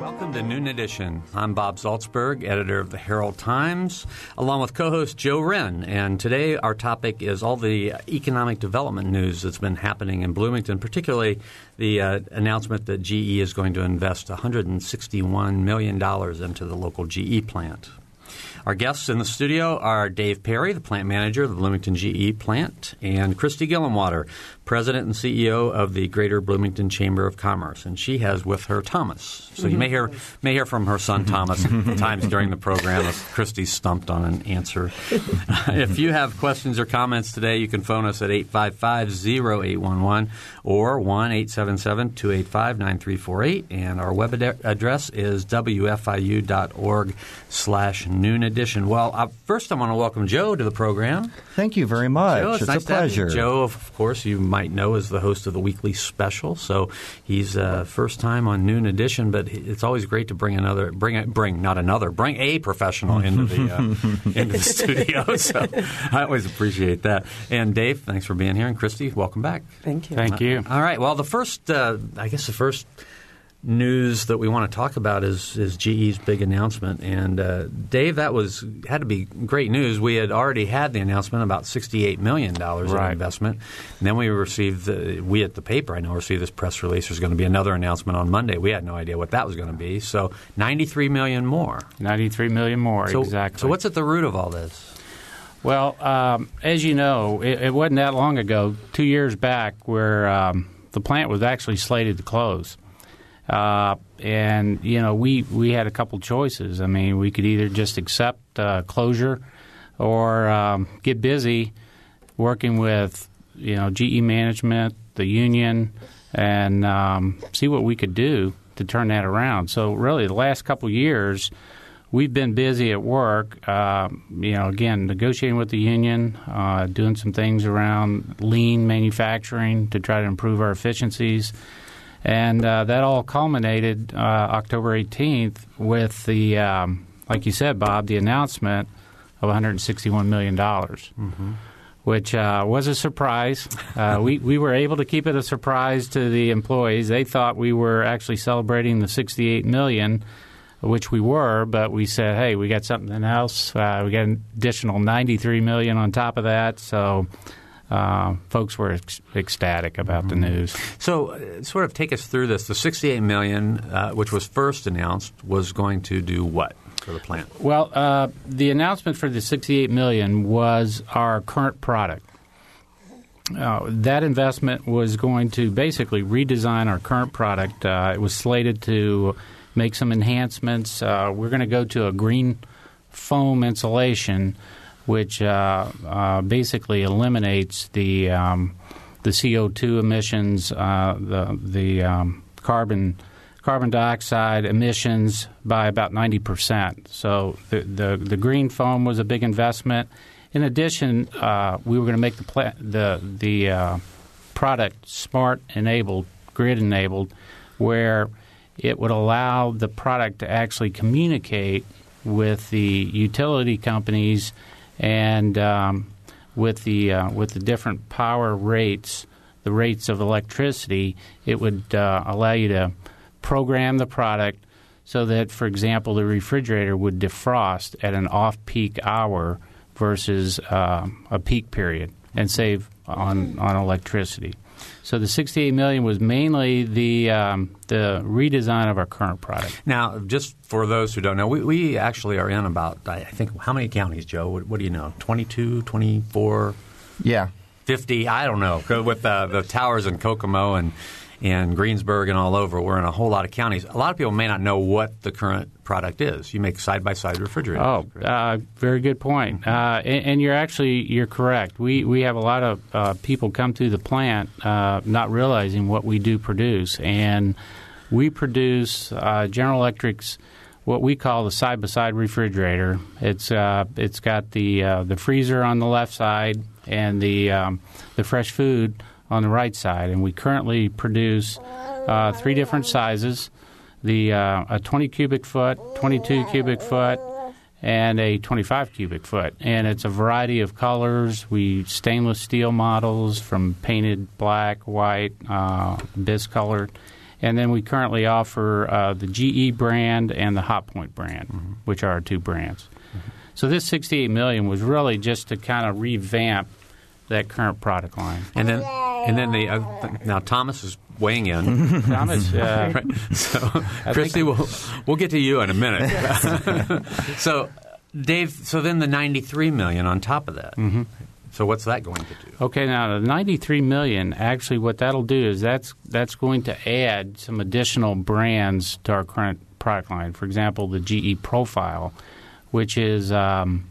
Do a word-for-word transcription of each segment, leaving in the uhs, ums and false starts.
Welcome to Noon Edition. I'm Bob Salzberg, editor of the Herald-Times, along with co-host Joe Wren. And today our topic is all the economic development news that's been happening in Bloomington, particularly the uh, announcement that G E is going to invest one hundred sixty-one million dollars into the local G E plant. Our guests in the studio are Dave Perry, the plant manager of the Bloomington G E plant, and Christy Gillenwater, president and C E O of the Greater Bloomington Chamber of Commerce. And she has with her Thomas. So mm-hmm. you may hear may hear from her son Thomas at times during the program if Christy's stumped on an answer. If you have questions or comments today, you can phone us at eight five five, zero eight one one or one eight seven seven, two eight five, nine three four eight. And our web ad- address is W F I U dot org slash noon. Well, uh, first I want to welcome Joe to the program. Thank you very much. Joe, it's it's nice a pleasure. Joe, of course, you might know is the host of the weekly special. So he's uh, first time on Noon Edition, but it's always great to bring another, bring a, bring not another, bring a professional into the uh, into the studio. So I always appreciate that. And Dave, thanks for being here, and Christy, welcome back. Thank you. Thank you. All right. Well, the first, uh, I guess, the first. news that we want to talk about is, is G E's big announcement. And, uh, Dave, that was had to be great news. We had already had the announcement about sixty-eight million dollars right. in investment. And then we received uh, – we at the paper, I know, received this press release. There's going to be another announcement on Monday. We had no idea what that was going to be. So ninety-three million dollars more. ninety-three million dollars more, so, exactly. So what's at the root of all this? Well, um, as you know, it, it wasn't that long ago, two years back, where um, the plant was actually slated to close. Uh, and, you know, we, we had a couple choices. I mean, we could either just accept uh, closure or um, get busy working with, you know, G E management, the union, and um, see what we could do to turn that around. So, really, the last couple years, we've been busy at work, uh, you know, again, negotiating with the union, uh, doing some things around lean manufacturing to try to improve our efficiencies. And uh, that all culminated uh, October eighteenth with the, um, like you said, Bob, the announcement of one hundred sixty-one million dollars, mm-hmm. which uh, was a surprise. Uh, we, we were able to keep it a surprise to the employees. They thought we were actually celebrating the sixty-eight million dollars, which we were, but we said, hey, we got something else. Uh, we got an additional ninety-three million dollars on top of that, so... Uh, folks were ec- ecstatic about the news. So uh, sort of take us through this. The sixty-eight million dollars, uh, which was first announced, was going to do what for the plant? Well, uh, the announcement for the sixty-eight million dollars was our current product. Uh, that investment was going to basically redesign our current product. Uh, it was slated to make some enhancements. Uh, we're going to go to a green foam insulation, which uh, uh, basically eliminates the um, the C O two emissions, uh, the the um, carbon carbon dioxide emissions by about ninety percent. So the, the the green foam was a big investment. In addition, uh, we were going to make the pla- the the uh, product smart enabled, grid enabled, where it would allow the product to actually communicate with the utility companies. And um, with the uh, with the different power rates, the rates of electricity, it would uh, allow you to program the product so that, for example, the refrigerator would defrost at an off-peak hour versus uh, a peak period and save on, on electricity. So the sixty-eight million dollars was mainly the um, the redesign of our current product. Now, just for those who don't know, we, we actually are in about, I think, how many counties, Joe? What, what do you know? twenty-two, twenty-four? Yeah. fifty? I don't know. With uh, the towers in Kokomo and, and Greensburg and all over, we're in a whole lot of counties. A lot of people may not know what the current product is. You make side-by-side refrigerators. Oh, uh, very good point. Uh, and, and you're actually – you're correct. We we have a lot of uh, people come through the plant uh, not realizing what we do produce. And we produce uh, General Electric's what we call the side-by-side refrigerator. It's uh, it's got the uh, the freezer on the left side and the um, the fresh food on the right side. And we currently produce uh, three different sizes: the uh, a twenty cubic foot, twenty-two cubic foot, and a twenty-five cubic foot. And it's a variety of colors. We stainless steel models from painted black, white, uh, bisque colored. And then we currently offer uh, the G E brand and the Hotpoint brand, mm-hmm. which are our two brands. Mm-hmm. So this sixty-eight million dollars was really just to kind of revamp that current product line. And then, and then the other thing, now Thomas is weighing in. Thomas, uh, right. So Christy, we'll we'll get to you in a minute. Yes. So Dave, so then the ninety-three million dollars on top of that. Mm-hmm. So what's that going to do? Okay, now the ninety-three million dollars, actually what that'll do is that's that's going to add some additional brands to our current product line. For example, the G E Profile, which is um,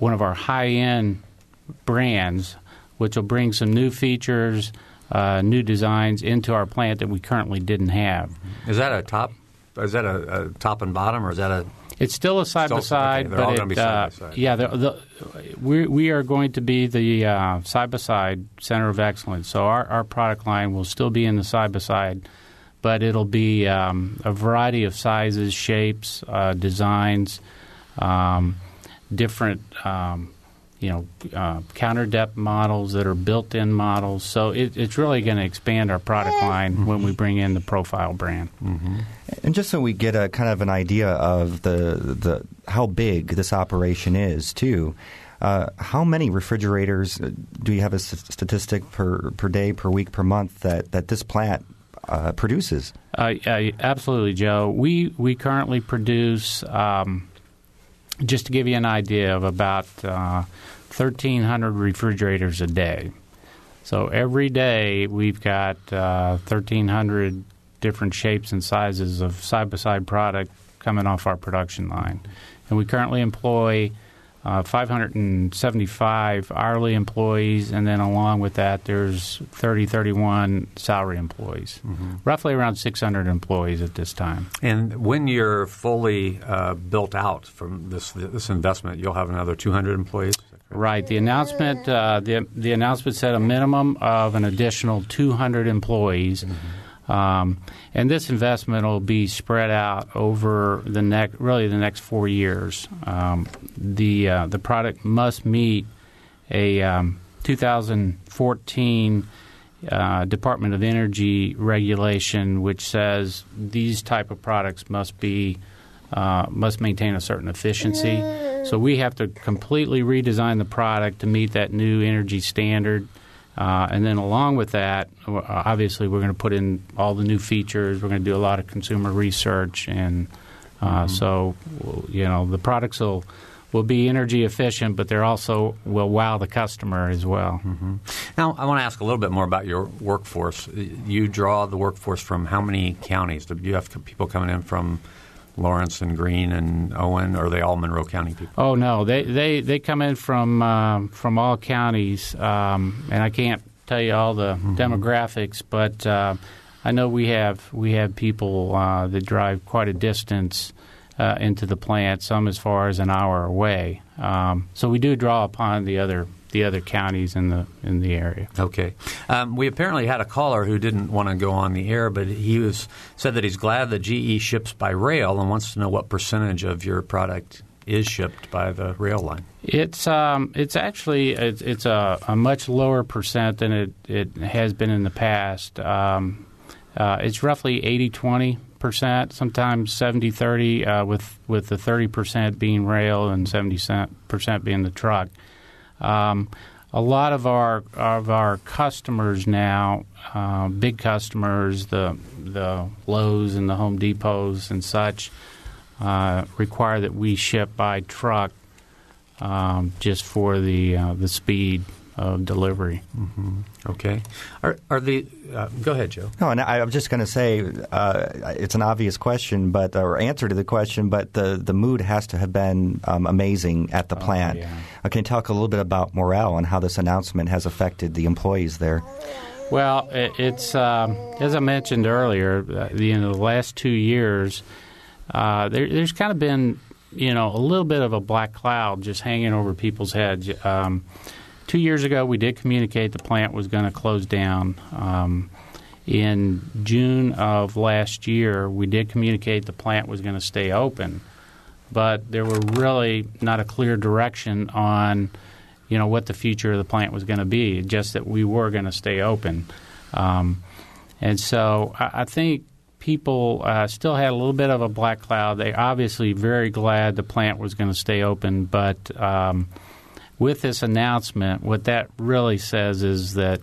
one of our high-end brands, which will bring some new features, uh, new designs into our plant that we currently didn't have. Is that a top? Is that a, a top and bottom, or is that a? It's still a side by side, but it, uh, yeah, the, the, we we are going to be the side by side center of excellence. So our, our product line will still be in the side by side, but it'll be um, a variety of sizes, shapes, uh, designs, um, different um, you know uh, counter depth models that are built in models. So it, it's really going to expand our product line mm-hmm. when we bring in the Profile brand. Mm-hmm. And just so we get a kind of an idea of the the how big this operation is, too, uh, how many refrigerators do you have a statistic per, per day, per week, per month that, that this plant uh, produces? Uh, uh, absolutely, Joe. We we currently produce, um, just to give you an idea, of about uh, thirteen hundred refrigerators a day. So every day we've got uh, thirteen hundred different shapes and sizes of side-by-side product coming off our production line. And we currently employ uh, five hundred seventy-five hourly employees, and then along with that there's thirty, thirty-one salary employees, mm-hmm. roughly around six hundred employees at this time. And when you're fully uh, built out from this this investment, you'll have another two hundred employees? Right. The announcement uh, the, the announcement said a minimum of an additional two hundred employees. Mm-hmm. Um, and this investment will be spread out over the next, really the next four years. Um, the uh, the product must meet a um, two thousand fourteen uh, Department of Energy regulation, which says these type of products must be uh, must maintain a certain efficiency. So we have to completely redesign the product to meet that new energy standard. Uh, and then along with that, obviously, we're going to put in all the new features. We're going to do a lot of consumer research. And uh, mm-hmm. so, you know, the products will, will be energy efficient, but they're also will wow the customer as well. Mm-hmm. Now, I want to ask a little bit more about your workforce. You draw the workforce from how many counties? Do you have people coming in from Lawrence and Greene and Owen, or are they all Monroe County people? Oh, no. They they, they come in from uh, from all counties, um, and I can't tell you all the mm-hmm. demographics, but uh, I know we have we have people uh, that drive quite a distance uh, into the plant, some as far as an hour away. Um, so we do draw upon the other the other counties in the in the area. Okay. Um, we apparently had a caller who didn't want to go on the air, but he was said that he's glad that G E ships by rail and wants to know what percentage of your product is shipped by the rail line. It's um, it's actually it's, it's a, a much lower percent than it, it has been in the past. Um, uh, it's roughly eighty twenty percent, sometimes seventy thirty, uh, with, with the thirty percent being rail and seventy percent being the truck. Um, a lot of our of our customers now, uh, big customers, the the Lowe's and the Home Depots and such, uh, require that we ship by truck um, just for the uh, the speed of delivery. Mm-hmm. Okay. Are, are the uh, go ahead, Joe. No, and I, I'm just going to say uh, it's an obvious question, but or answer to the question, but the, the mood has to have been um, amazing at the oh, plant. Yeah. Uh, can you talk a little bit about morale and how this announcement has affected the employees there? Well, it, it's um, as I mentioned earlier, uh, the, in the last two years, uh, there, there's kind of been, you know, a little bit of a black cloud just hanging over people's heads. Um, two years ago, we did communicate the plant was going to close down. Um, in June of last year, we did communicate the plant was going to stay open, but there were really not a clear direction on, you know, what the future of the plant was going to be, just that we were going to stay open. Um, and so I, I think people uh, still had a little bit of a black cloud. They obviously very glad the plant was going to stay open, but um, with this announcement, what that really says is that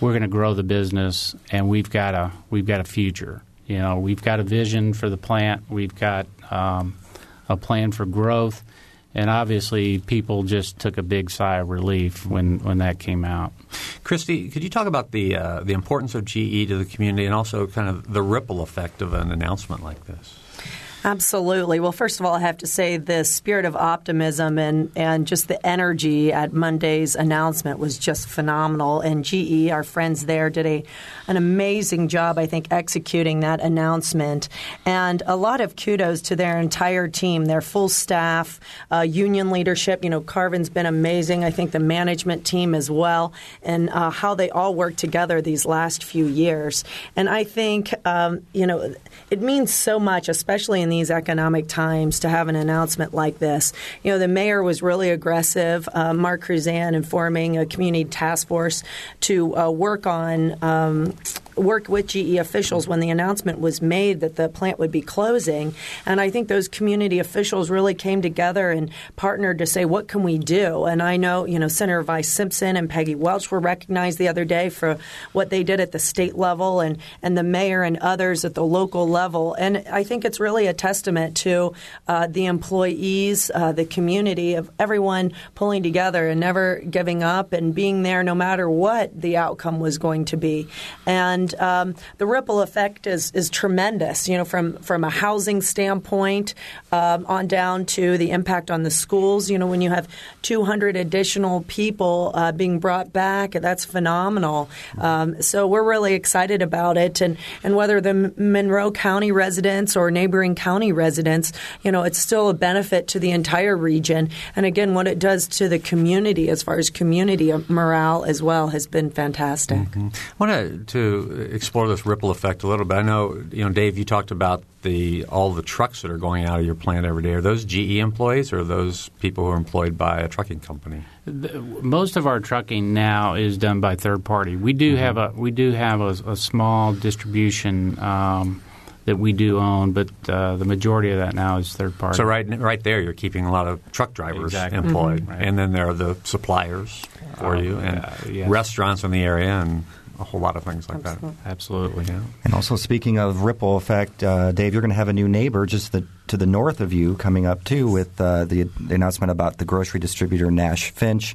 we're going to grow the business, and we've got a we've got a future. You know, we've got a vision for the plant. We've got um, a plan for growth. And obviously, people just took a big sigh of relief when, when that came out. Christy, could you talk about the uh, the importance of G E to the community and also kind of the ripple effect of an announcement like this? Absolutely. Well, first of all, I have to say the spirit of optimism and, and just the energy at Monday's announcement was just phenomenal. And G E, our friends there, did a an amazing job, I think, executing that announcement. And a lot of kudos to their entire team, their full staff, uh, union leadership. You know, Carvin's been amazing. I think the management team as well, and uh, how they all worked together these last few years. And I think, um, you know, it means so much, especially in the these economic times, to have an announcement like this. You know, the mayor was really aggressive, uh, Mark Cruzan, in forming a community task force to uh, work on um, work with G E officials when the announcement was made that the plant would be closing. And I think those community officials really came together and partnered to say, what can we do? And I know, you know, Senator Vice Simpson and Peggy Welch were recognized the other day for what they did at the state level, and, and the mayor and others at the local level. And I think it's really a testament to uh, the employees, uh, the community, of everyone pulling together and never giving up and being there no matter what the outcome was going to be. And And um, the ripple effect is, is tremendous, you know, from, from a housing standpoint um, on down to the impact on the schools. You know, when you have two hundred additional people uh, being brought back, that's phenomenal. Um, so we're really excited about it. And, and whether the Monroe County residents or neighboring county residents, you know, it's still a benefit to the entire region. And again, what it does to the community as far as community morale as well has been fantastic. Mm-hmm. I wanted to explore this ripple effect a little bit. I know, you know, Dave, you talked about the all the trucks that are going out of your plant every day. Are those G E employees, or are those people who are employed by a trucking company? The, most of our trucking now is done by third party. We do mm-hmm. have a we do have a, a small distribution um, that we do own, but uh, the majority of that now is third party. So right right there, you're keeping a lot of truck drivers exactly. employed, mm-hmm. right. and then there are the suppliers for oh, you yeah, and yes. restaurants in the area and a whole lot of things like Absolutely. that. Absolutely. Yeah. And also, speaking of ripple effect, uh, Dave, you're going to have a new neighbor just the, to the north of you coming up, too, with uh, the, the announcement about the grocery distributor Nash Finch.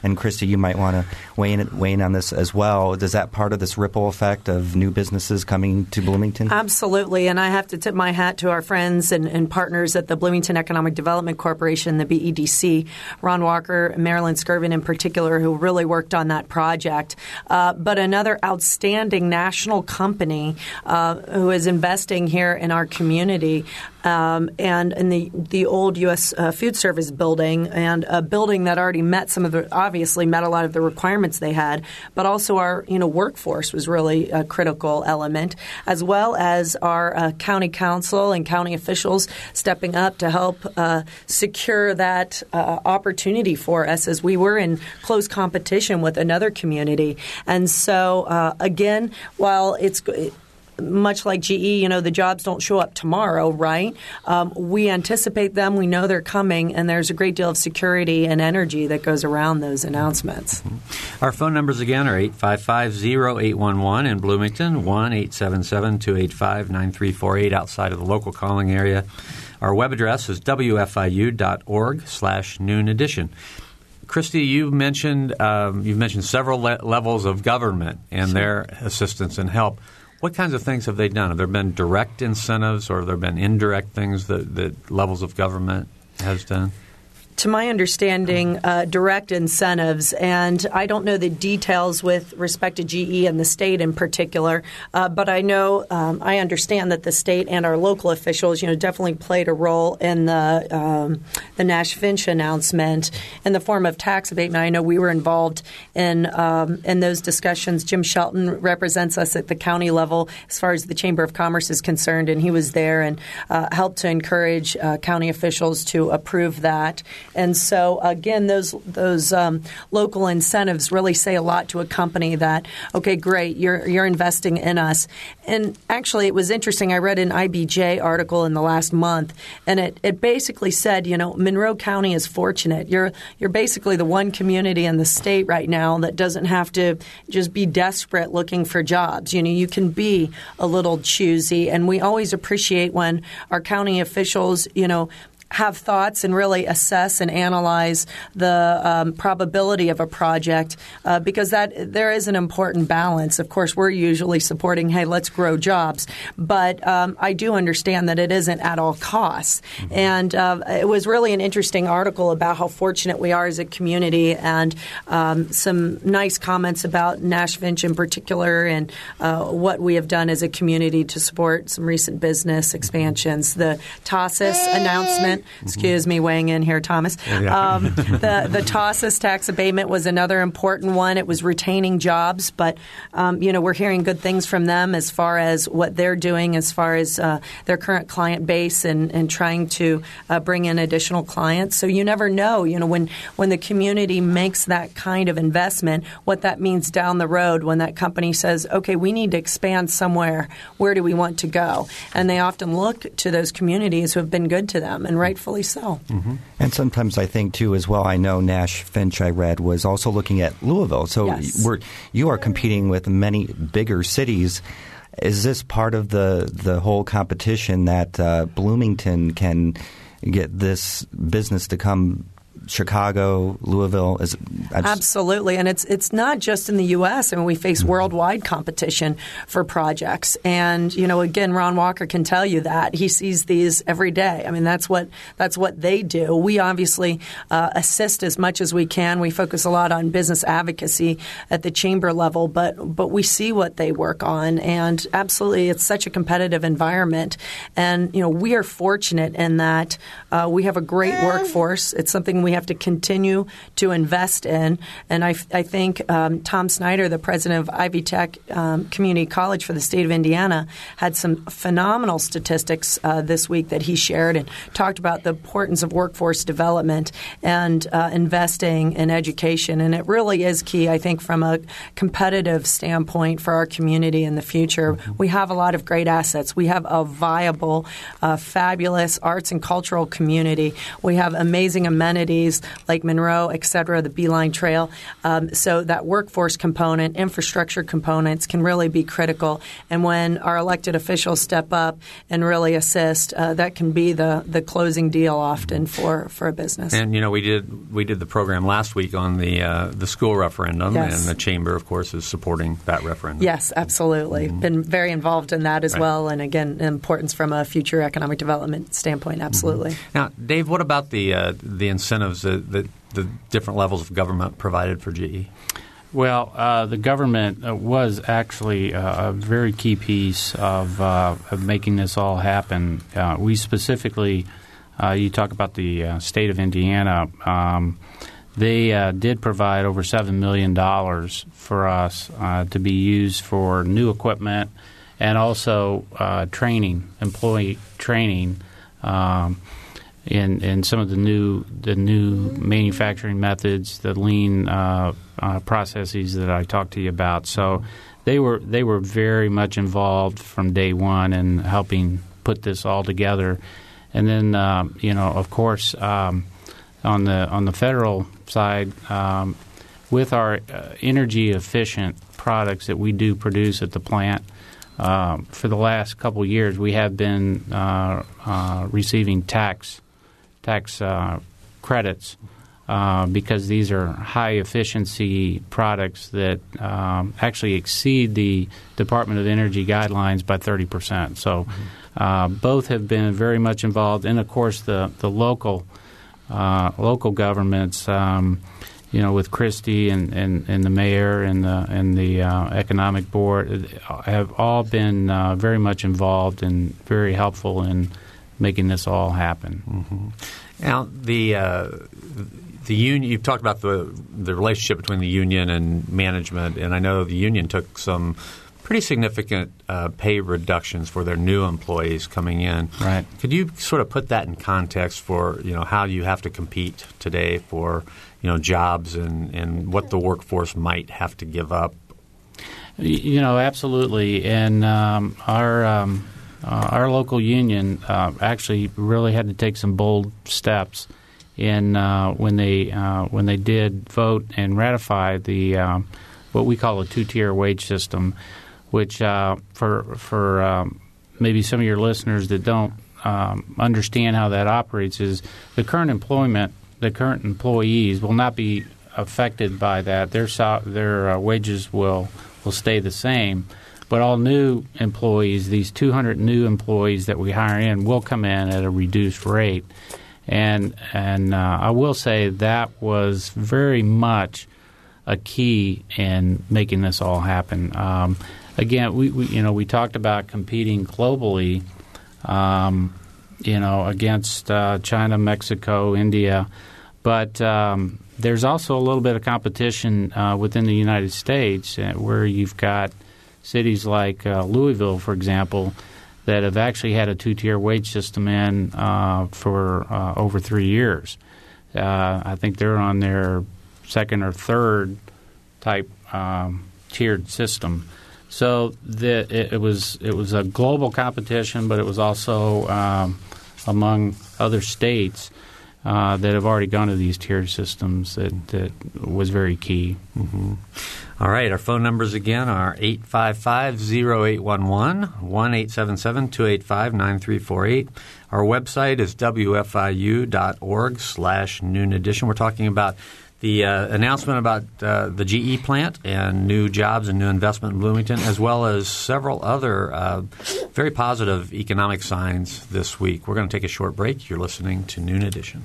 And, Christy, you might want to weigh in, weigh in on this as well. Is that part of this ripple effect of new businesses coming to Bloomington? Absolutely. And I have to tip my hat to our friends and, and partners at the Bloomington Economic Development Corporation, the B E D C, Ron Walker, Marilyn Skirvin in particular, who really worked on that project. Uh, but another outstanding national company uh, who is investing here in our community. Um, and in the, the old U S Uh, Food Service building, and a building that already met some of the obviously met a lot of the requirements they had, but also our you know workforce was really a critical element, as well as our uh, county council and county officials stepping up to help uh, secure that uh, opportunity for us, as we were in close competition with another community. And so uh, again, while it's it, much like G E, you know, the jobs don't show up tomorrow, right? Um, we anticipate them. We know they're coming. And there's a great deal of security and energy that goes around those announcements. Mm-hmm. Our phone numbers again are eight five five, zero eight one one in Bloomington, one eight seven seven, two eight five, nine three four eight outside of the local calling area. Our web address is wfiu.org slash noon edition. Christy, you mentioned, um, you've mentioned several le- levels of government and their assistance and help. What kinds of things have they done? Have there been direct incentives, or have there been indirect things that, that levels of government has done? to my understanding, uh, direct incentives. And I don't know the details with respect to G E and the state in particular, uh, but I know um, I understand that the state and our local officials, you know, definitely played a role in the um, the Nash Finch announcement in the form of tax abatement. I know we were involved in um, in those discussions. Jim Shelton represents us at the county level as far as the Chamber of Commerce is concerned, and he was there and uh, helped to encourage uh, county officials to approve that. And so, again, those those um, local incentives really say a lot to a company that, okay, great, you're you're investing in us. And actually, it was interesting. I read an I B J article in the last month, and it, it basically said, you know, Monroe County is fortunate. You're you're basically the one community in the state right now that doesn't have to just be desperate looking for jobs. You know, you can be a little choosy, and we always appreciate when our county officials, you know, have thoughts and really assess and analyze the um, probability of a project uh, because that there is an important balance. Of course, we're usually supporting, hey, let's grow jobs. But um, I do understand that it isn't at all costs. Mm-hmm. And uh, it was really an interesting article about how fortunate we are as a community and um, some nice comments about Nash Finch in particular and uh, what we have done as a community to support some recent business expansions. The T A S S announcement. Excuse me, weighing in here, Thomas. Yeah. Um, the the T A S S tax abatement was another important one. It was retaining jobs, but um, you know, we're hearing good things from them as far as what they're doing, as far as uh, their current client base and, and trying to uh, bring in additional clients. So you never know, you know, when when the community makes that kind of investment, what that means down the road when that company says, okay, we need to expand somewhere. Where do we want to go? And they often look to those communities who have been good to them, and rightfully so. Mm-hmm. And sometimes I think, too, as well, I know Nash Finch, I read, was also looking at Louisville. So yes. we're, you are competing with many bigger cities. Is this part of the, the whole competition that uh, Bloomington can get this business to come Chicago, Louisville? Is just... Absolutely. And it's it's not just in the U S. I mean, we face worldwide competition for projects. And, you know, again, Ron Walker can tell you that. He sees these every day. I mean, that's what that's what they do. We obviously uh, assist as much as we can. We focus a lot on business advocacy at the chamber level, but, but we see what they work on. And absolutely, it's such a competitive environment. And, you know, we are fortunate in that uh, we have a great workforce. It's something we have to continue to invest in. And I, I think um, Tom Snyder, the president of Ivy Tech um, Community College for the state of Indiana, had some phenomenal statistics uh, this week that he shared and talked about the importance of workforce development and uh, investing in education. And it really is key, I think, from a competitive standpoint for our community in the future. We have a lot of great assets. We have a viable, uh, fabulous arts and cultural community. We have amazing amenities like Monroe, et cetera, the Beeline Trail. Um, so that workforce component, infrastructure components can really be critical. And when our elected officials step up and really assist, uh, that can be the, the closing deal often for, for a business. And, you know, we did we did the program last week on the uh, the school referendum, yes. and the Chamber, of course, is supporting that referendum. Yes, absolutely. Mm-hmm. Been very involved in that as right. well. And, again, importance from a future economic development standpoint, absolutely. Mm-hmm. Now, Dave, what about the uh, the incentive The, the, the different levels of government provided for G E? Well, uh, the government was actually a, a very key piece of, uh, of making this all happen. Uh, we specifically, uh, you talk about the uh, state of Indiana, um, they uh, did provide over seven million dollars for us uh, to be used for new equipment and also uh, training, employee training. Um, In, in some of the new the new manufacturing methods, the lean uh, uh, processes that I talked to you about. So they were they were very much involved from day one in helping put this all together. And then um, you know, of course, um, on the on the federal side, um, with our uh, energy efficient products that we do produce at the plant. Uh, for the last couple of years, we have been uh, uh, receiving tax. tax uh, credits uh, because these are high-efficiency products that um, actually exceed the Department of Energy guidelines by thirty percent. So uh, both have been very much involved. And, of course, the, the local uh, local governments, um, you know, with Christy and, and, and the mayor and the, and the uh, economic board, have all been uh, very much involved and very helpful in making this all happen. Mm-hmm. Now, the uh, the union, you've talked about the the relationship between the union and management, and I know the union took some pretty significant uh, pay reductions for their new employees coming in. Right. Could you sort of put that in context for, you know, how you have to compete today for, you know, jobs and, and what the workforce might have to give up? You know, absolutely. And um, our um, uh, our local union uh, actually really had to take some bold steps in uh, when they uh, when they did vote and ratify the um, what we call a two-tier wage system, which uh, for for um, maybe some of your listeners that don't um, understand how that operates is the current employment, the current employees will not be affected by that. Their so, their uh, wages will will stay the same, but all new employees, these two hundred new employees that we hire in, will come in at a reduced rate. And and uh, I will say that was very much a key in making this all happen. Um, Again, we, we you know we talked about competing globally, um, you know, against uh, China, Mexico, India, but um, there's also a little bit of competition uh, within the United States, where you've got cities like uh, Louisville, for example, that have actually had a two-tier wage system in uh, for uh, over three years. Uh, I think they're on their second or third type um, tiered system. So the, it, it was it was a global competition, but it was also um, among other states uh, that have already gone to these tier systems that, that was very key. Mm-hmm. All right. Our phone numbers again are eight five five, zero eight one one, one eight seven seven, two eight five, nine three four eight. Our website is wfiu.org slash Noon Edition. We're talking about the uh, announcement about uh, the G E plant and new jobs and new investment in Bloomington, as well as several other uh, very positive economic signs this week. We're going to take a short break. You're listening to Noon Edition.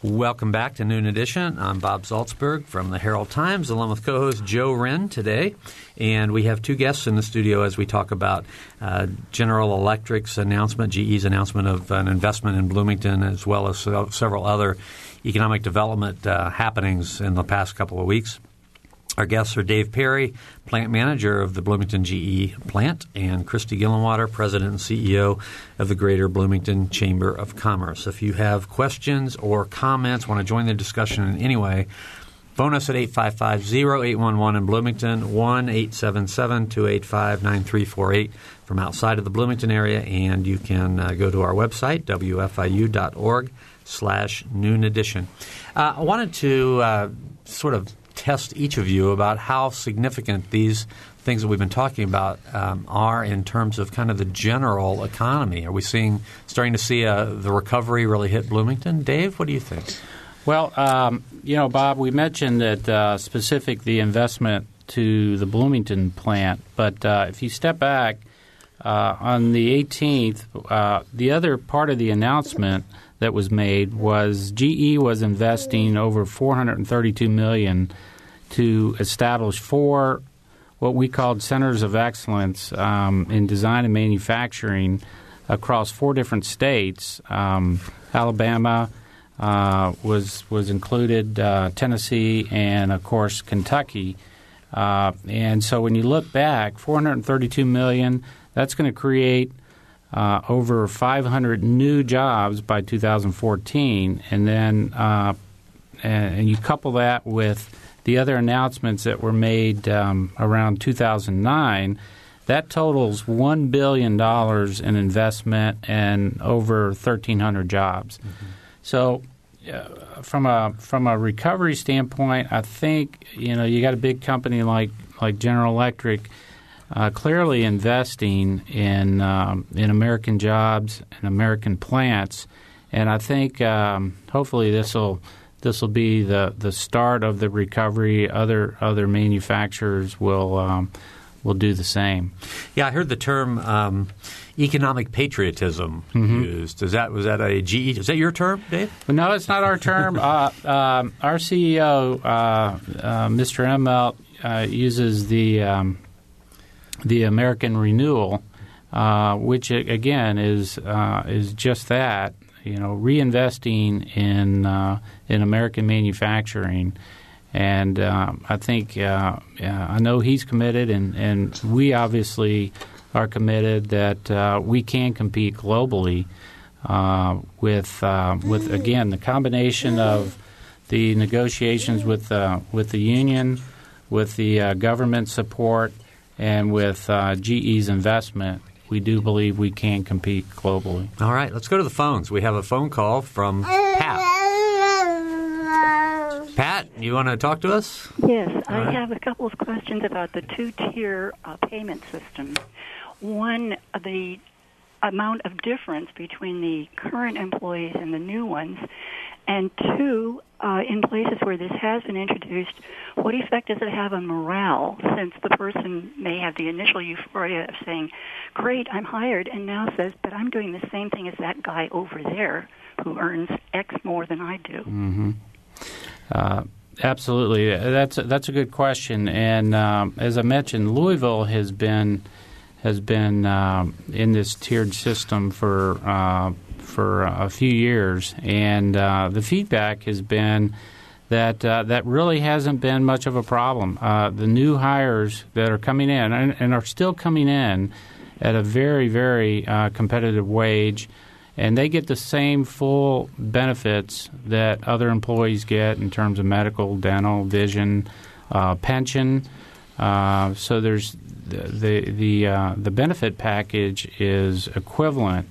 Welcome back to Noon Edition. I'm Bob Salzberg from the Herald-Times, along with co-host Joe Wren today. And we have two guests in the studio as we talk about uh, General Electric's announcement, G E's announcement of an investment in Bloomington, as well as so- several other economic development uh, happenings in the past couple of weeks. Our guests are Dave Perry, plant manager of the Bloomington G E plant, and Christy Gillenwater, president and C E O of the Greater Bloomington Chamber of Commerce. If you have questions or comments, want to join the discussion in any way, phone us at eight five five, zero eight one one in Bloomington, one eight seven seven, two eight five, nine three four eight from outside of the Bloomington area, and you can uh, go to our website, W F I U dot org slash Noon Edition. Uh, I wanted to uh, sort of test each of you about how significant these things that we've been talking about um, are in terms of kind of the general economy. Are we seeing starting to see uh, the recovery really hit Bloomington? Dave, what do you think? Well, um, you know, Bob, we mentioned that uh, specific the investment to the Bloomington plant, but uh, if you step back uh, on the eighteenth, uh, the other part of the announcement that was made was G E was investing over four hundred thirty-two million dollars to establish four what we called Centers of Excellence um, in Design and Manufacturing across four different states. Um, Alabama uh, was was included, uh, Tennessee, and, of course, Kentucky. Uh, and so when you look back, four hundred thirty-two million dollars, that's going to create uh, over five hundred new jobs by two thousand fourteen. And then uh, and you couple that with the other announcements that were made um, around two thousand nine, that totals one billion dollars in investment and over thirteen hundred jobs. Mm-hmm. So uh, from a from a recovery standpoint, I think, you know, you got a big company like like General Electric uh, clearly investing in um, in American jobs and American plants, and I think um, hopefully this will this will be the, the start of the recovery. Other other manufacturers will um, will do the same. Yeah, I heard the term um, economic patriotism mm-hmm. used. Is that was that a G E? Is that your term, Dave? Well, no, it's not our term. uh, um, our C E O, uh, uh, Mister Immelt, uh, uses the um, the American Renewal, uh, which again is uh, is just that. You know, reinvesting in uh, in American manufacturing, and uh, I think uh, yeah, I know he's committed, and, and we obviously are committed that uh, we can compete globally uh, with uh, with again the combination of the negotiations with uh, with the union, with the uh, government support, and with uh, G E's investment. We do believe we can compete globally. All right. Let's go to the phones. We have a phone call from Pat. Pat, you want to talk to us? Yes. All I right. have a couple of questions about the two-tier uh, payment system. One, the amount of difference between the current employees and the new ones. And two, uh, in places where this has been introduced, what effect does it have on morale, since the person may have the initial euphoria of saying, great, I'm hired, and now says, but I'm doing the same thing as that guy over there who earns X more than I do? Mm-hmm. Uh, absolutely. That's a, that's a good question. And um, as I mentioned, Louisville has been has been um, in this tiered system for uh for a few years, and uh, the feedback has been that uh, that really hasn't been much of a problem. Uh, the new hires that are coming in and, and are still coming in at a very, very uh, competitive wage, and they get the same full benefits that other employees get in terms of medical, dental, vision, uh, pension. Uh, so there's the the the, uh, the benefit package is equivalent.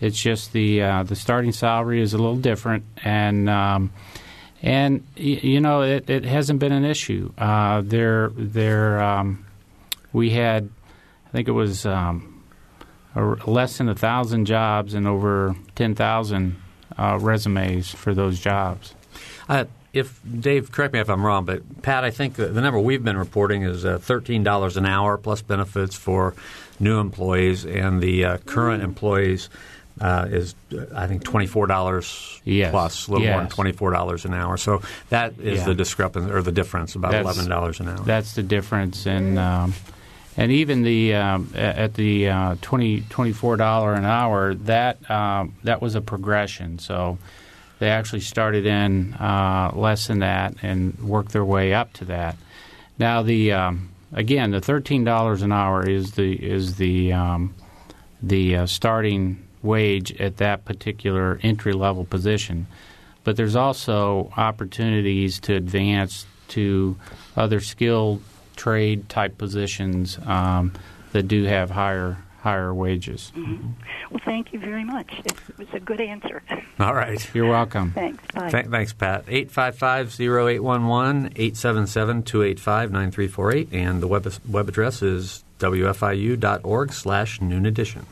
It's just the uh, the starting salary is a little different, and um, and y- you know it, it hasn't been an issue. Uh, there there um, we had, I think it was um, a, less than a thousand jobs and over ten thousand uh, resumes for those jobs. Uh, if Dave, correct me if I'm wrong, but Pat, I think the, the number we've been reporting is uh, thirteen dollars an hour plus benefits for new employees, and the uh, current employees. Uh, is uh, I think twenty-four dollars yes. plus, a little yes. more than twenty-four dollars an hour. So that is yeah. the discrepancy or the difference, about that's, eleven dollars an hour. That's the difference, and um, and even the um, at the uh, twenty, twenty-four dollars an hour, that um, that was a progression. So they actually started in uh, less than that and worked their way up to that. Now the um, again the thirteen dollars an hour is the is the um, the uh, starting wage at that particular entry-level position. But there's also opportunities to advance to other skilled trade-type positions um, that do have higher higher wages. Mm-hmm. Well, thank you very much. It was a good answer. All right. You're welcome. Thanks. Bye. Th- thanks, Pat. eight five five, oh eight one one, eight seven seven, two eight five, nine three four eight. And the web, web address is W F I U dot org slash Noon Edition.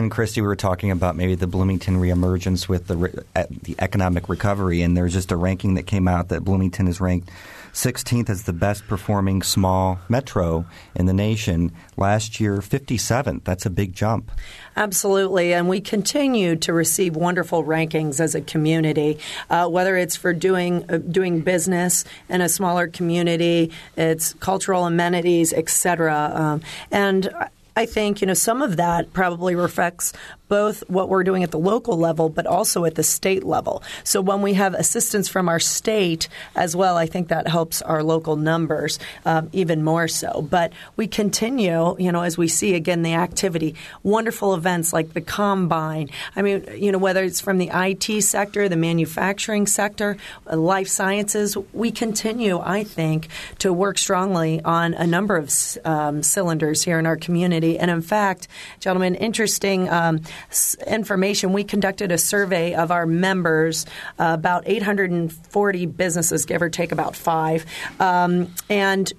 and Christy, we were talking about maybe the Bloomington reemergence with the re- the economic recovery, and there's just a ranking that came out that Bloomington is ranked sixteenth as the best performing small metro in the nation. Last year, fifty-seventh. That's a big jump. Absolutely. And we continue to receive wonderful rankings as a community, uh, whether it's for doing uh, doing business in a smaller community, it's cultural amenities, et cetera. Um, and I think, you know, some of that probably reflects both what we're doing at the local level, but also at the state level. So when we have assistance from our state as well, I think that helps our local numbers um, even more so. But we continue, you know, as we see again the activity, wonderful events like the Combine. I mean, you know, whether it's from the I T sector, the manufacturing sector, life sciences, we continue, I think, to work strongly on a number of um, cylinders here in our community. And in fact, gentlemen, interesting Um, information. We conducted a survey of our members, uh, about eight hundred forty businesses, give or take about five, um, and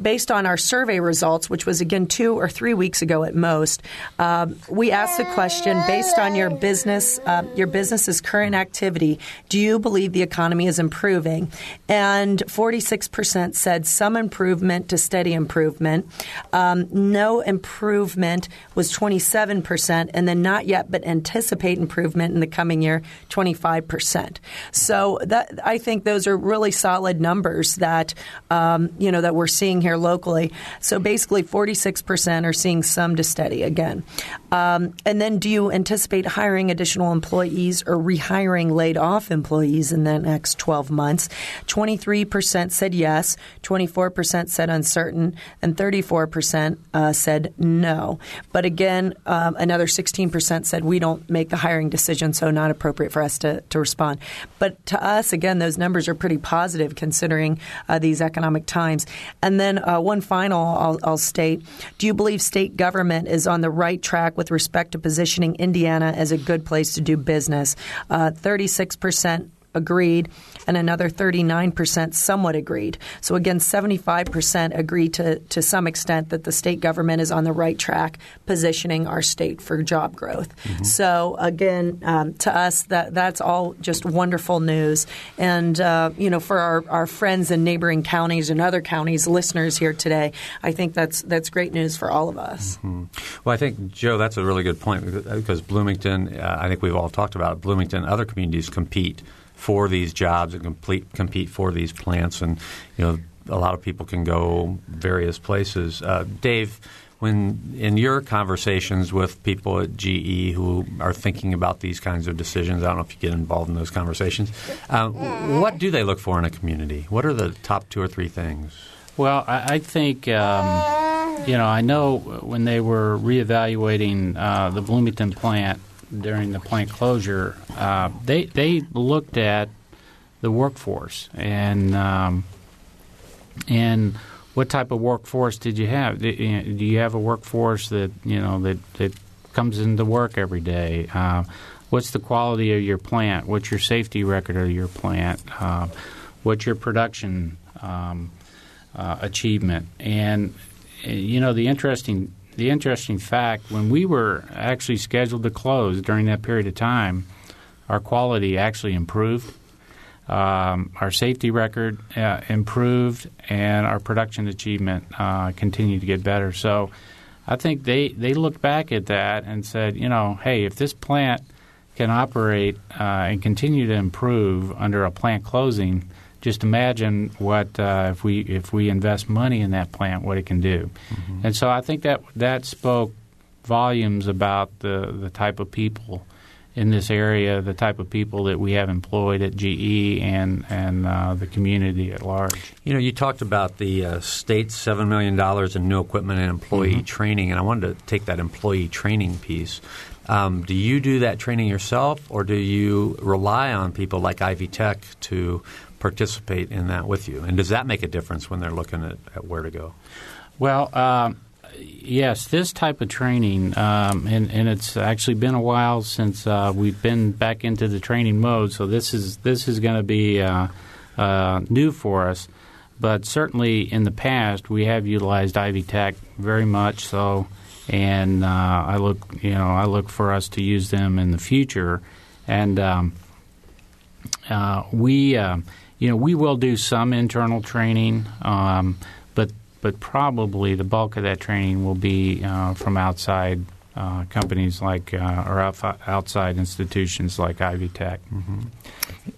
based on our survey results, which was, again, two or three weeks ago at most, um, we asked the question, based on your business, uh, your business's current activity, do you believe the economy is improving? And forty-six percent said some improvement to steady improvement. Um, no improvement was twenty-seven percent, and then not yet but anticipate improvement in the coming year, twenty-five percent. So that, I think those are really solid numbers that, um, you know, that we're seeing here locally. So basically forty-six percent are seeing some to steady again. Um, and then do you anticipate hiring additional employees or rehiring laid off employees in the next twelve months? twenty-three percent said yes, twenty-four percent said uncertain, and thirty-four percent uh, said no. But again, um, another sixteen percent said we don't make the hiring decision, so not appropriate for us to, to respond. But to us, again, those numbers are pretty positive considering uh, these economic times. And then uh, one final I'll, I'll state, do you believe state government is on the right track with respect to positioning Indiana as a good place to do business? Uh, thirty-six percent agreed, and another thirty-nine percent somewhat agreed. So again, seventy-five percent agree to, to some extent that the state government is on the right track positioning our state for job growth. Mm-hmm. So again, um, to us, that that's all just wonderful news. And, uh, you know, for our, our friends in neighboring counties and other counties, listeners here today, I think that's that's great news for all of us. Mm-hmm. Well, I think, Joe, that's a really good point because Bloomington, uh, I think we've all talked about it, Bloomington, other communities compete for these jobs and complete, compete for these plants. And, you know, a lot of people can go various places. Uh, Dave, when in your conversations with people at G E who are thinking about these kinds of decisions, I don't know if you get involved in those conversations, uh, what do they look for in a community? What are the top two or three things? Well, I, I think, um, you know, I know when they were reevaluating uh, the Bloomington plant, during the plant closure, uh, they they looked at the workforce and um, and what type of workforce did you have? Do you have a workforce that you know that, that comes into work every day? Uh, what's the quality of your plant? What's your safety record of your plant? Uh, what's your production um, uh, achievement? And you know the interesting. The interesting fact, when we were actually scheduled to close during that period of time, our quality actually improved, um, our safety record uh, improved, and our production achievement uh, continued to get better. So I think they, they looked back at that and said, you know, hey, if this plant can operate uh, and continue to improve under a plant closing, just imagine what uh, if we if we invest money in that plant, what it can do. Mm-hmm. And so I think that that spoke volumes about the, the type of people in this area, the type of people that we have employed at G E and, and uh, the community at large. You know, you talked about the uh, state's seven million dollars in new equipment and employee mm-hmm. training, and I wanted to take that employee training piece. Um, do you do that training yourself, or do you rely on people like Ivy Tech to – participate in that with you? And does that make a difference when they're looking at, at where to go? Well, um, yes, this type of training, um, and, and it's actually been a while since uh, we've been back into the training mode, so this is this is going to be uh, uh, new for us. But certainly in the past, we have utilized Ivy Tech very much so and uh, I look, you know, I look for us to use them in the future. And um, uh, we, uh, you know, we will do some internal training, um, but but probably the bulk of that training will be uh, from outside uh, companies like uh, or outside institutions like Ivy Tech. Mm-hmm.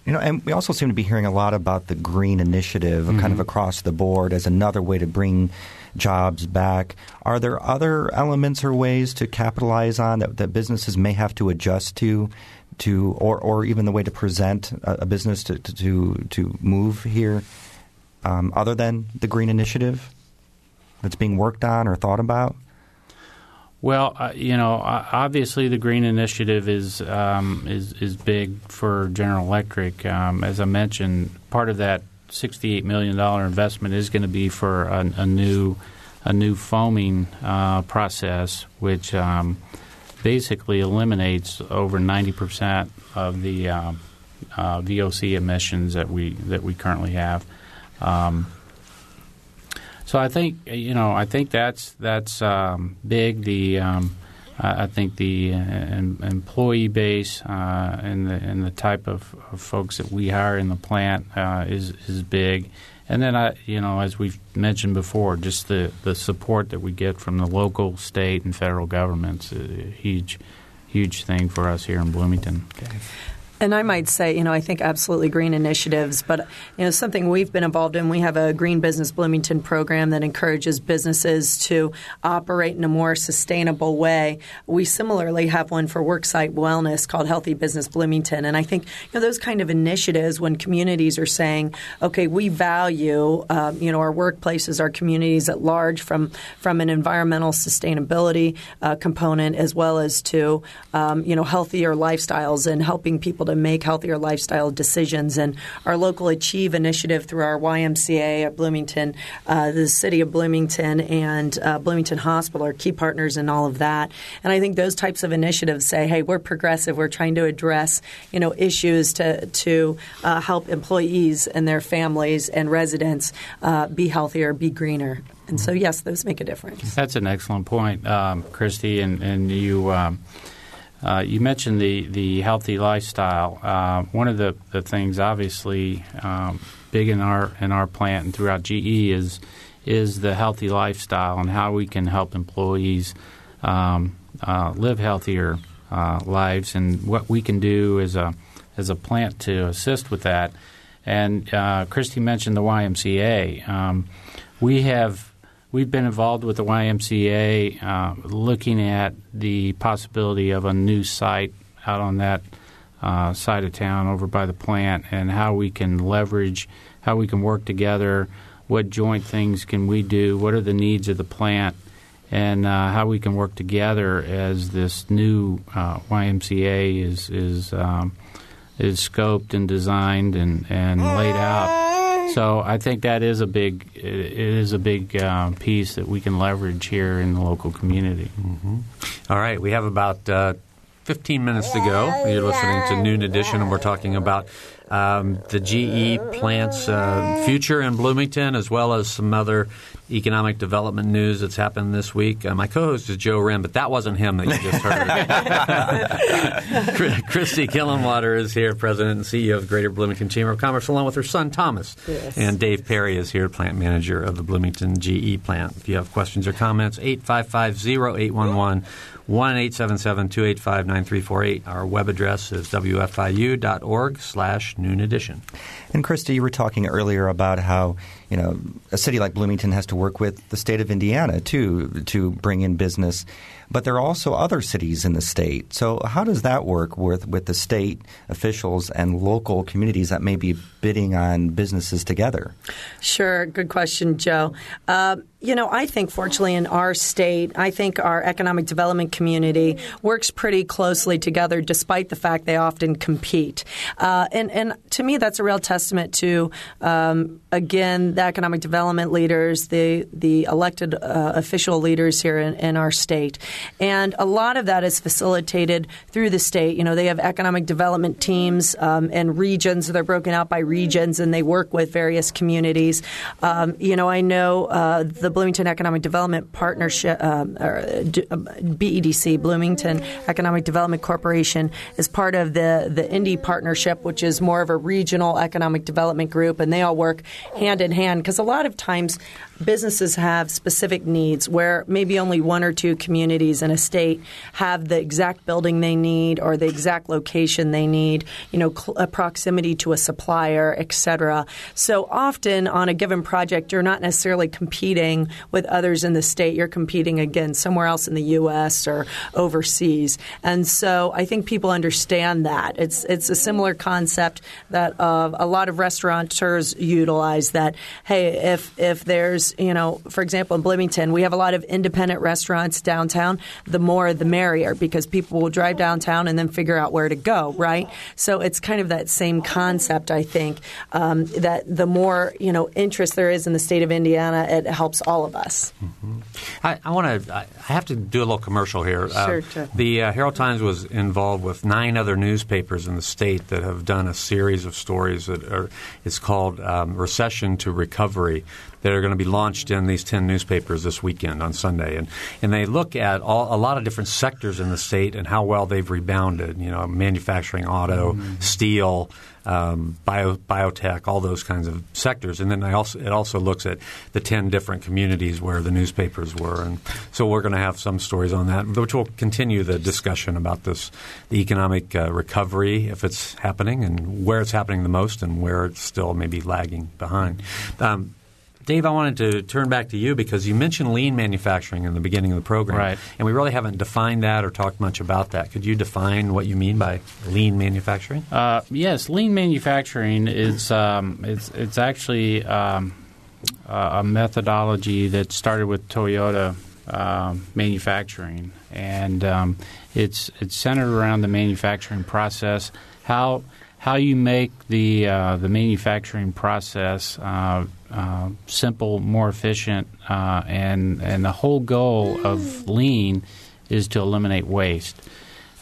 You know, and we also seem to be hearing a lot about the green initiative, mm-hmm. kind of across the board, as another way to bring jobs back. Are there other elements or ways to capitalize on that, that businesses may have to adjust to, to or, or even the way to present a, a business to, to, to move here, um, other than the green initiative that's being worked on or thought about? Well, uh, you know, obviously the green initiative is um, is is big for General Electric. Um, as I mentioned, part of that sixty-eight million dollars investment is going to be for a, a new a new foaming uh, process, which um, basically eliminates over ninety percent of the uh, uh, V O C emissions that we that we currently have. Um, So I think you know I think that's that's um, big. The um, I think the uh, employee base uh, and the and the type of, of folks that we hire in the plant uh, is is big. And then I you know as we've mentioned before, just the, the support that we get from the local, state, and federal governments is a huge huge thing for us here in Bloomington. Okay. And I might say, you know, I think absolutely green initiatives, but, you know, something we've been involved in, we have a Green Business Bloomington program that encourages businesses to operate in a more sustainable way. We similarly have one for worksite wellness called Healthy Business Bloomington. And I think, you know, those kind of initiatives when communities are saying, okay, we value, um, you know, our workplaces, our communities at large from, from an environmental sustainability uh, component, as well as to, um, you know, healthier lifestyles and helping people to make healthier lifestyle decisions. And our local Achieve initiative through our Y M C A at Bloomington, uh, the city of Bloomington, and uh, Bloomington Hospital are key partners in all of that. And I think those types of initiatives say, hey, we're progressive. We're trying to address, you know, issues to to uh, help employees and their families and residents uh, be healthier, be greener. And so, yes, those make a difference. That's an excellent point, um, Christy, and, and you um Uh, you mentioned the, the healthy lifestyle. Uh, one of the, the things, obviously, um, big in our in our plant and throughout G E is is the healthy lifestyle and how we can help employees um, uh, live healthier uh, lives, and what we can do as a as a plant to assist with that. And uh, Christy mentioned the Y M C A. Um, we have. We've been involved with the Y M C A uh, looking at the possibility of a new site out on that uh, side of town over by the plant, and how we can leverage, how we can work together, what joint things can we do, what are the needs of the plant, and uh, how we can work together as this new uh, Y M C A is is um, is scoped and designed and, and laid out. So I think that is a big it is a big uh, piece that we can leverage here in the local community. Mm-hmm. All right. We have about uh, fifteen minutes to go. You're listening to Noon Edition, and we're talking about um, the G E plant's uh, future in Bloomington, as well as some other economic development news that's happened this week. Uh, my co-host is Joe Wren, but that wasn't him that you just heard. Christy Gillenwater is here, president and C E O of the Greater Bloomington Chamber of Commerce, along with her son, Thomas. Yes. And Dave Perry is here, plant manager of the Bloomington G E plant. If you have questions or comments, eight five five, zero eight one one, one eight seven seven, two eight five, nine three four eight. Our web address is wfiu.org slash noon edition. And Christy, you were talking earlier about how, you know, a city like Bloomington has to work with the state of Indiana too to bring in business, but there are also other cities in the state. So how does that work with with the state officials and local communities that may be bidding on businesses together? Sure, good question, Joe. Uh, you know, I think fortunately in our state, I think our Economic Development community works pretty closely together, despite the fact they often compete. Uh, and, and to me, that's a real testament to, um, again, the economic development leaders, the, the elected uh, official leaders here in, in our state. And a lot of that is facilitated through the state. You know, they have economic development teams um, and regions. They're broken out by regions, and they work with various communities. Um, you know, I know uh, the Bloomington Economic Development Partnership, um, or B E D C, Bloomington Economic Development Corporation, is part of the, the Indy Partnership, which is more of a regional economic development group, and they all work hand in hand because a lot of times businesses have specific needs where maybe only one or two communities in a state have the exact building they need or the exact location they need, you know, cl- a proximity to a supplier, et cetera. So often on a given project, you're not necessarily competing with others in the state. You're competing, again, somewhere else in the U S or overseas. And so I think people understand that. It's it's a similar concept that uh, a lot of restaurateurs utilize that, hey, if if there's, you know, for example, in Bloomington, we have a lot of independent restaurants downtown. The more, the merrier, because people will drive downtown and then figure out where to go, right? So it's kind of that same concept, I think, um, that the more, you know, interest there is in the state of Indiana, it helps all of us. Mm-hmm. I, I want to, I have to do a little commercial here. Sure, uh, the uh, Herald-Times was involved with nine other newspapers in the state that have done a series of stories that are, it's called um, Recession to Recovery, that are going to be launched in these ten newspapers this weekend on Sunday. And and they look at all, a lot of different sectors in the state and how well they've rebounded, you know, manufacturing, auto, mm-hmm. steel, um, bio, biotech, all those kinds of sectors. And then I also it also looks at the ten different communities where the newspapers were. And so we're going to have some stories on that, which will continue the discussion about this, the economic uh, recovery, if it's happening, and where it's happening the most and where it's still maybe lagging behind. Um, Dave, I wanted to turn back to you because you mentioned lean manufacturing in the beginning of the program. Right. And we really haven't defined that or talked much about that. Could you define what you mean by lean manufacturing? Uh, yes. Lean manufacturing is um, it's, it's actually um, a methodology that started with Toyota uh, manufacturing. And um, it's it's centered around the manufacturing process, how how you make the, uh, the manufacturing process uh, Uh, simple, more efficient, uh, and and the whole goal of lean is to eliminate waste.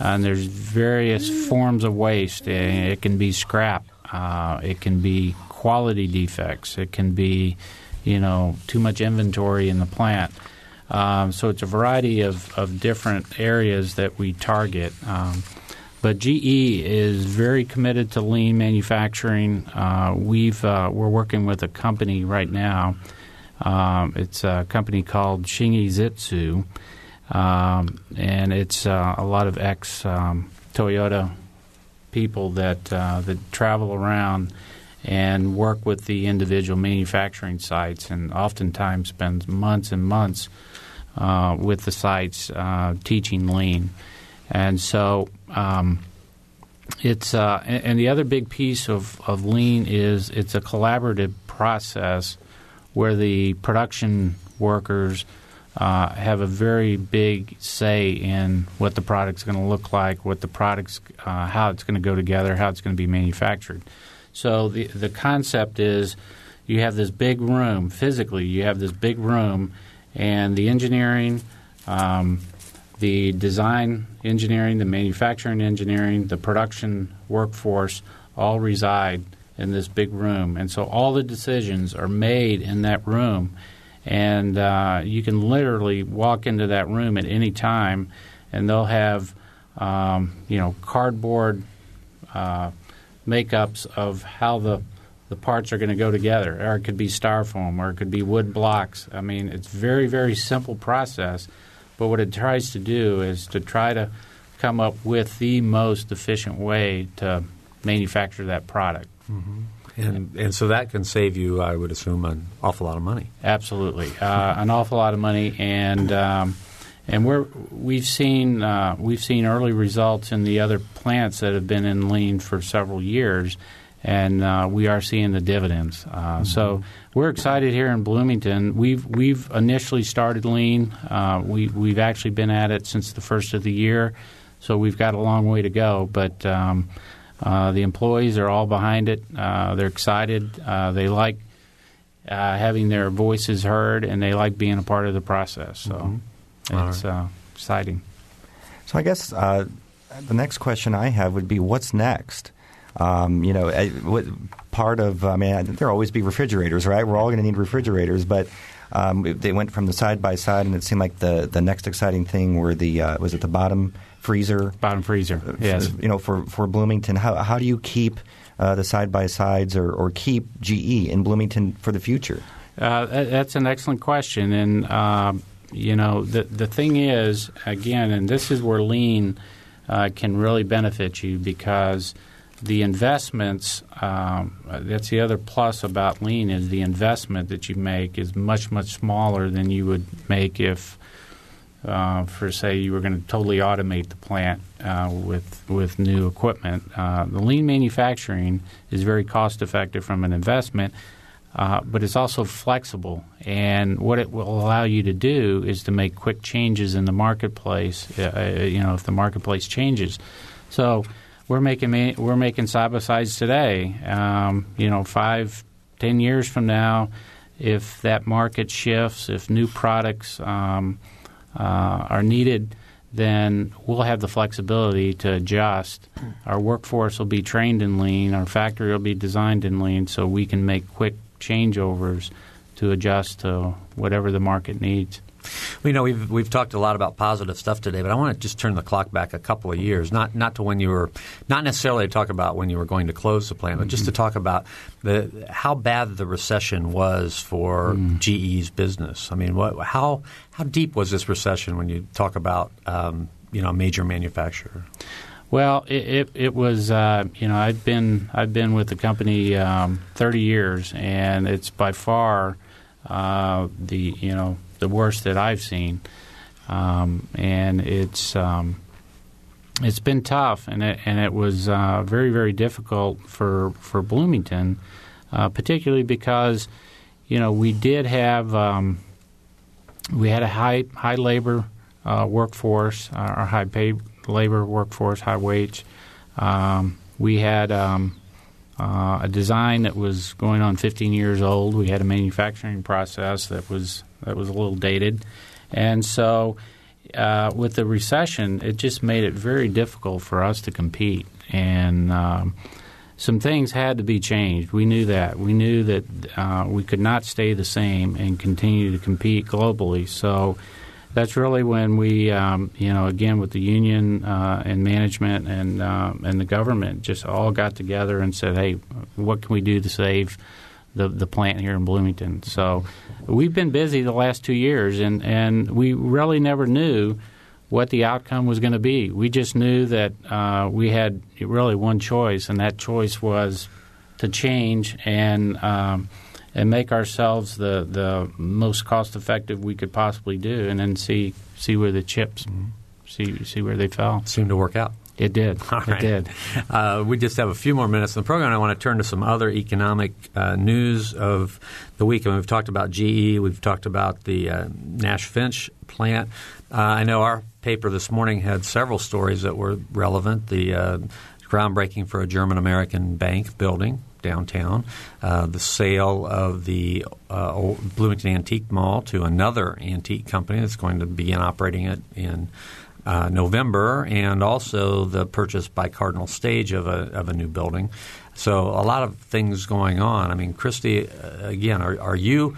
Uh, and there's various forms of waste. It can be scrap. Uh, it can be quality defects. It can be, you know, too much inventory in the plant. Um, so it's a variety of, of different areas that we target. Um, But G E is very committed to lean manufacturing. Uh, we've uh, we're working with a company right now. Um, it's a company called Shingizitsu, um, and it's uh, a lot of ex um, Toyota people that uh, that travel around and work with the individual manufacturing sites, and oftentimes spend months and months uh, with the sites uh, teaching lean. And so um, it's uh, – and the other big piece of, of lean is it's a collaborative process where the production workers uh, have a very big say in what the product's going to look like, what the product's uh, – how it's going to go together, how it's going to be manufactured. So the, the concept is you have this big room. Physically, you have this big room, and the engineering um, – the design engineering, the manufacturing engineering, the production workforce all reside in this big room. And so all the decisions are made in that room. And uh, you can literally walk into that room at any time, and they'll have, um, you know, cardboard uh, makeups of how the, the parts are going to go together. Or it could be styrofoam, or it could be wood blocks. I mean, it's very, very simple process. But what it tries to do is to try to come up with the most efficient way to manufacture that product. Mm-hmm. And, and so that can save you, I would assume, an awful lot of money. Absolutely. Uh, an awful lot of money. And um, and we're, we've seen uh, we've seen early results in the other plants that have been in lean for several years. and uh, we are seeing the dividends. Uh, mm-hmm. So we're excited here in Bloomington. We've we've initially started lean. Uh, we we've actually been at it since the first of the year, so we've got a long way to go. But um, uh, the employees are all behind it. Uh, they're excited. Uh, they like uh, having their voices heard, and they like being a part of the process. So mm-hmm. it's right. uh, exciting. So I guess uh, the next question I have would be, what's next? Um, you know, I, what, part of – I mean, I, there'll always be refrigerators, right? We're all going to need refrigerators. But um, they went from the side-by-side, and it seemed like the, the next exciting thing were the uh, – was it the bottom freezer? Bottom freezer, uh, yes. You know, for, for Bloomington, how how do you keep uh, the side-by-sides or, or keep G E in Bloomington for the future? Uh, that, that's an excellent question. And, uh, you know, the, the thing is, again, and this is where lean uh, can really benefit you, because – the investments, um, that's the other plus about lean, is the investment that you make is much, much smaller than you would make if, uh, for say, you were going to totally automate the plant uh, with with new equipment. Uh, the lean manufacturing is very cost-effective from an investment, uh, but it's also flexible. And what it will allow you to do is to make quick changes in the marketplace, uh, you know, if the marketplace changes. So We're making we're making side by sides today. Um, you know, five, ten years from now, if that market shifts, if new products um, uh, are needed, then we'll have the flexibility to adjust. Our workforce will be trained in lean. Our factory will be designed in lean, so we can make quick changeovers to adjust to whatever the market needs. You know, we've we've talked a lot about positive stuff today, but I want to just turn the clock back a couple of years, not not to when you were – not necessarily to talk about when you were going to close the plant, but just to talk about the how bad the recession was for mm. G E's business. I mean, what, how how deep was this recession when you talk about, um, you know, a major manufacturer? Well, it it, it was uh, – you know, I've been, I've been with the company um, thirty years, and it's by far uh, the, you know – the worst that I've seen, um, and it's um, it's been tough, and it, and it was uh, very, very difficult for for Bloomington, uh, particularly because, you know, we did have um, we had a high high labor uh, workforce, uh, or high paid labor workforce, high wage. Um, we had um, uh, a design that was going on fifteen years old. We had a manufacturing process that was That was a little dated. And so uh, with the recession, it just made it very difficult for us to compete. And um, some things had to be changed. We knew that. We knew that uh, we could not stay the same and continue to compete globally. So that's really when we, um, you know, again, with the union uh, and management and, uh, and the government just all got together and said, hey, what can we do to save The, the plant here in Bloomington? So we've been busy the last two years, and, and we really never knew what the outcome was going to be. We just knew that uh, we had really one choice, and that choice was to change and um, and make ourselves the the most cost effective we could possibly do, and then see see where the chips mm-hmm. see see where they fell. It seemed to work out. It did. All right. It did. Uh, we just have a few more minutes in the program. I want to turn to some other economic uh, news of the week. I mean, we've talked about G E. We've talked about the uh, Nash Finch plant. Uh, I know our paper this morning had several stories that were relevant. The uh, groundbreaking for a German-American bank building downtown, uh, the sale of the uh, old Bloomington Antique Mall to another antique company that's going to begin operating it in Uh, November, and also the purchase by Cardinal Stage of a of a new building. So a lot of things going on. I mean, Christy, uh, again, are, are you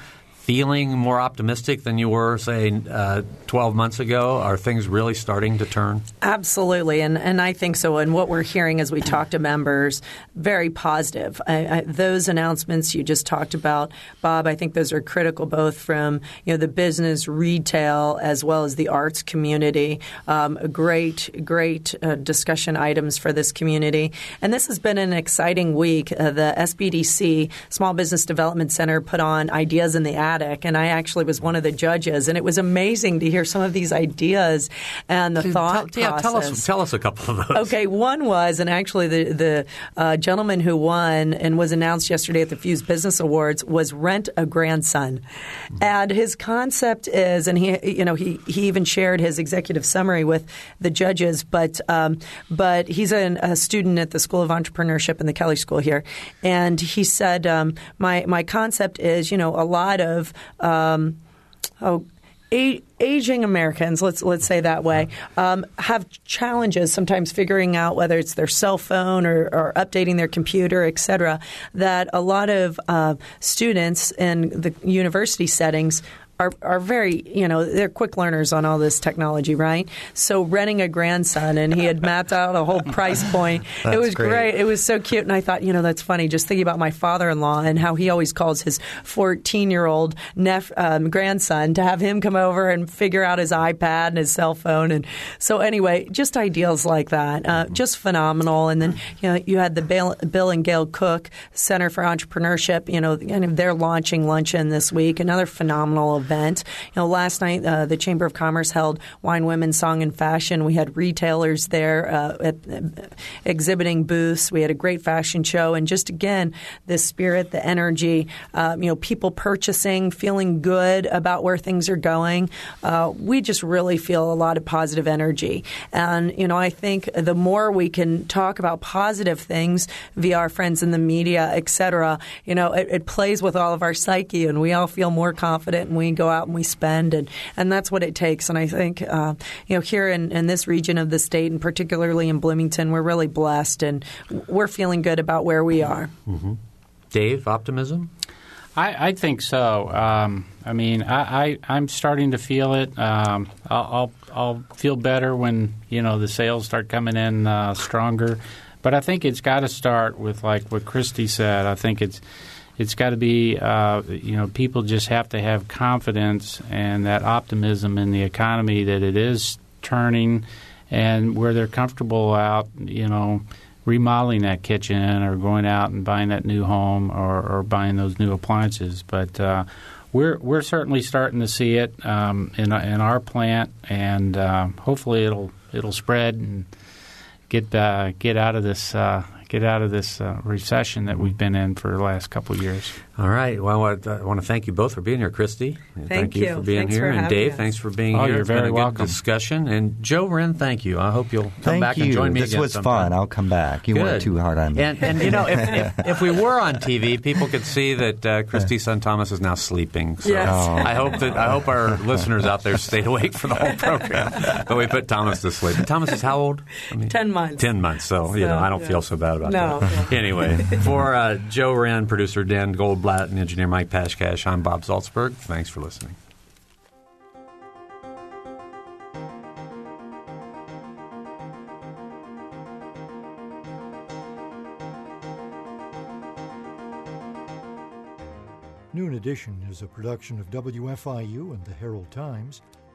feeling more optimistic than you were, say, uh, twelve months ago? Are things really starting to turn? Absolutely, and and I think so. And what we're hearing as we talk to members, very positive. I, I, those announcements you just talked about, Bob, I think those are critical, both from, you know, the business, retail, as well as the arts community. Um, great, great uh, discussion items for this community. And this has been an exciting week. Uh, the S B D C, Small Business Development Center, put on Ideas in the Act. dramatic. And I actually was one of the judges. And it was amazing to hear some of these ideas and the so thought tell, process. Yeah, tell us, tell us a couple of those. Okay. One was, and actually the, the uh, gentleman who won and was announced yesterday at the Fuse Business Awards was Rent a Grandson. Mm-hmm. And his concept is, and he, you know, he, he even shared his executive summary with the judges, but um, but he's an, a student at the School of Entrepreneurship in the Kelley School here. And he said, um, my, my concept is, you know, a lot of um, oh, a- aging Americans, let's let's say that way, um, have challenges sometimes figuring out whether it's their cell phone or, or updating their computer, et cetera, that a lot of uh, students in the university settings Are, are very, you know, they're quick learners on all this technology, right? So renting a grandson, and he had mapped out a whole price point. It was great. great. It was so cute. And I thought, you know, that's funny. Just thinking about my father-in-law and how he always calls his fourteen-year-old nef- um, grandson to have him come over and figure out his iPad and his cell phone. And so anyway, just ideals like that, uh, just phenomenal. And then, you know, you had the Bill, Bill and Gail Cook Center for Entrepreneurship, you know, kind of they're launching luncheon this week, another phenomenal event. Event. You know, last night uh, the Chamber of Commerce held Wine, Women, Song, and Fashion. We had retailers there uh, at, uh, exhibiting booths. We had a great fashion show, and just again, the spirit, the energy. Uh, you know, people purchasing, feeling good about where things are going. Uh, we just really feel a lot of positive energy, and you know, I think the more we can talk about positive things via our friends in the media, et cetera, you know, it, it plays with all of our psyche, and we all feel more confident, and we go out and we spend, and, and that's what it takes. And I think, uh, you know, here in, in this region of the state, and particularly in Bloomington, we're really blessed, and we're feeling good about where we are. Mm-hmm. Dave, optimism? I, I think so. Um, I mean, I, I, I'm starting to feel it. Um, I'll, I'll, I'll feel better when, you know, the sales start coming in uh, stronger. But I think it's got to start with, like, what Christy said. I think it's It's got to be, uh, you know, people just have to have confidence and that optimism in the economy that it is turning, and where they're comfortable out, you know, remodeling that kitchen or going out and buying that new home or, or buying those new appliances. But uh, we're we're certainly starting to see it um, in in our plant, and uh, hopefully it'll it'll spread and get uh, get out of this. Uh, Get out of this uh, recession that we've been in for the last couple of years. All right. Well, I, I want to thank you both for being here, Christy. Thank, thank you. you for being thanks here, for and Dave, us. thanks for being oh, here. You're it's very been a welcome. Good discussion, and Joe Wren, thank you. I hope you'll come thank back you. and join me this again. This was sometime. fun. I'll come back. You good. weren't too hard on me. And, and you know, if, if, if we were on T V, people could see that uh, Christy's son Thomas is now sleeping. So yes. oh. I hope that I hope our listeners out there stayed awake for the whole program. But we put Thomas to sleep. Thomas is how old? I mean, ten months. Ten months. So, so you know, I don't yeah. feel so bad about no. that. Anyway, for uh, Joe Wren, producer Dan Goldberg, Blatt, and engineer Mike Pashkash, I'm Bob Salzberg. Thanks for listening. Noon Edition is a production of W F I U and the Herald-Times.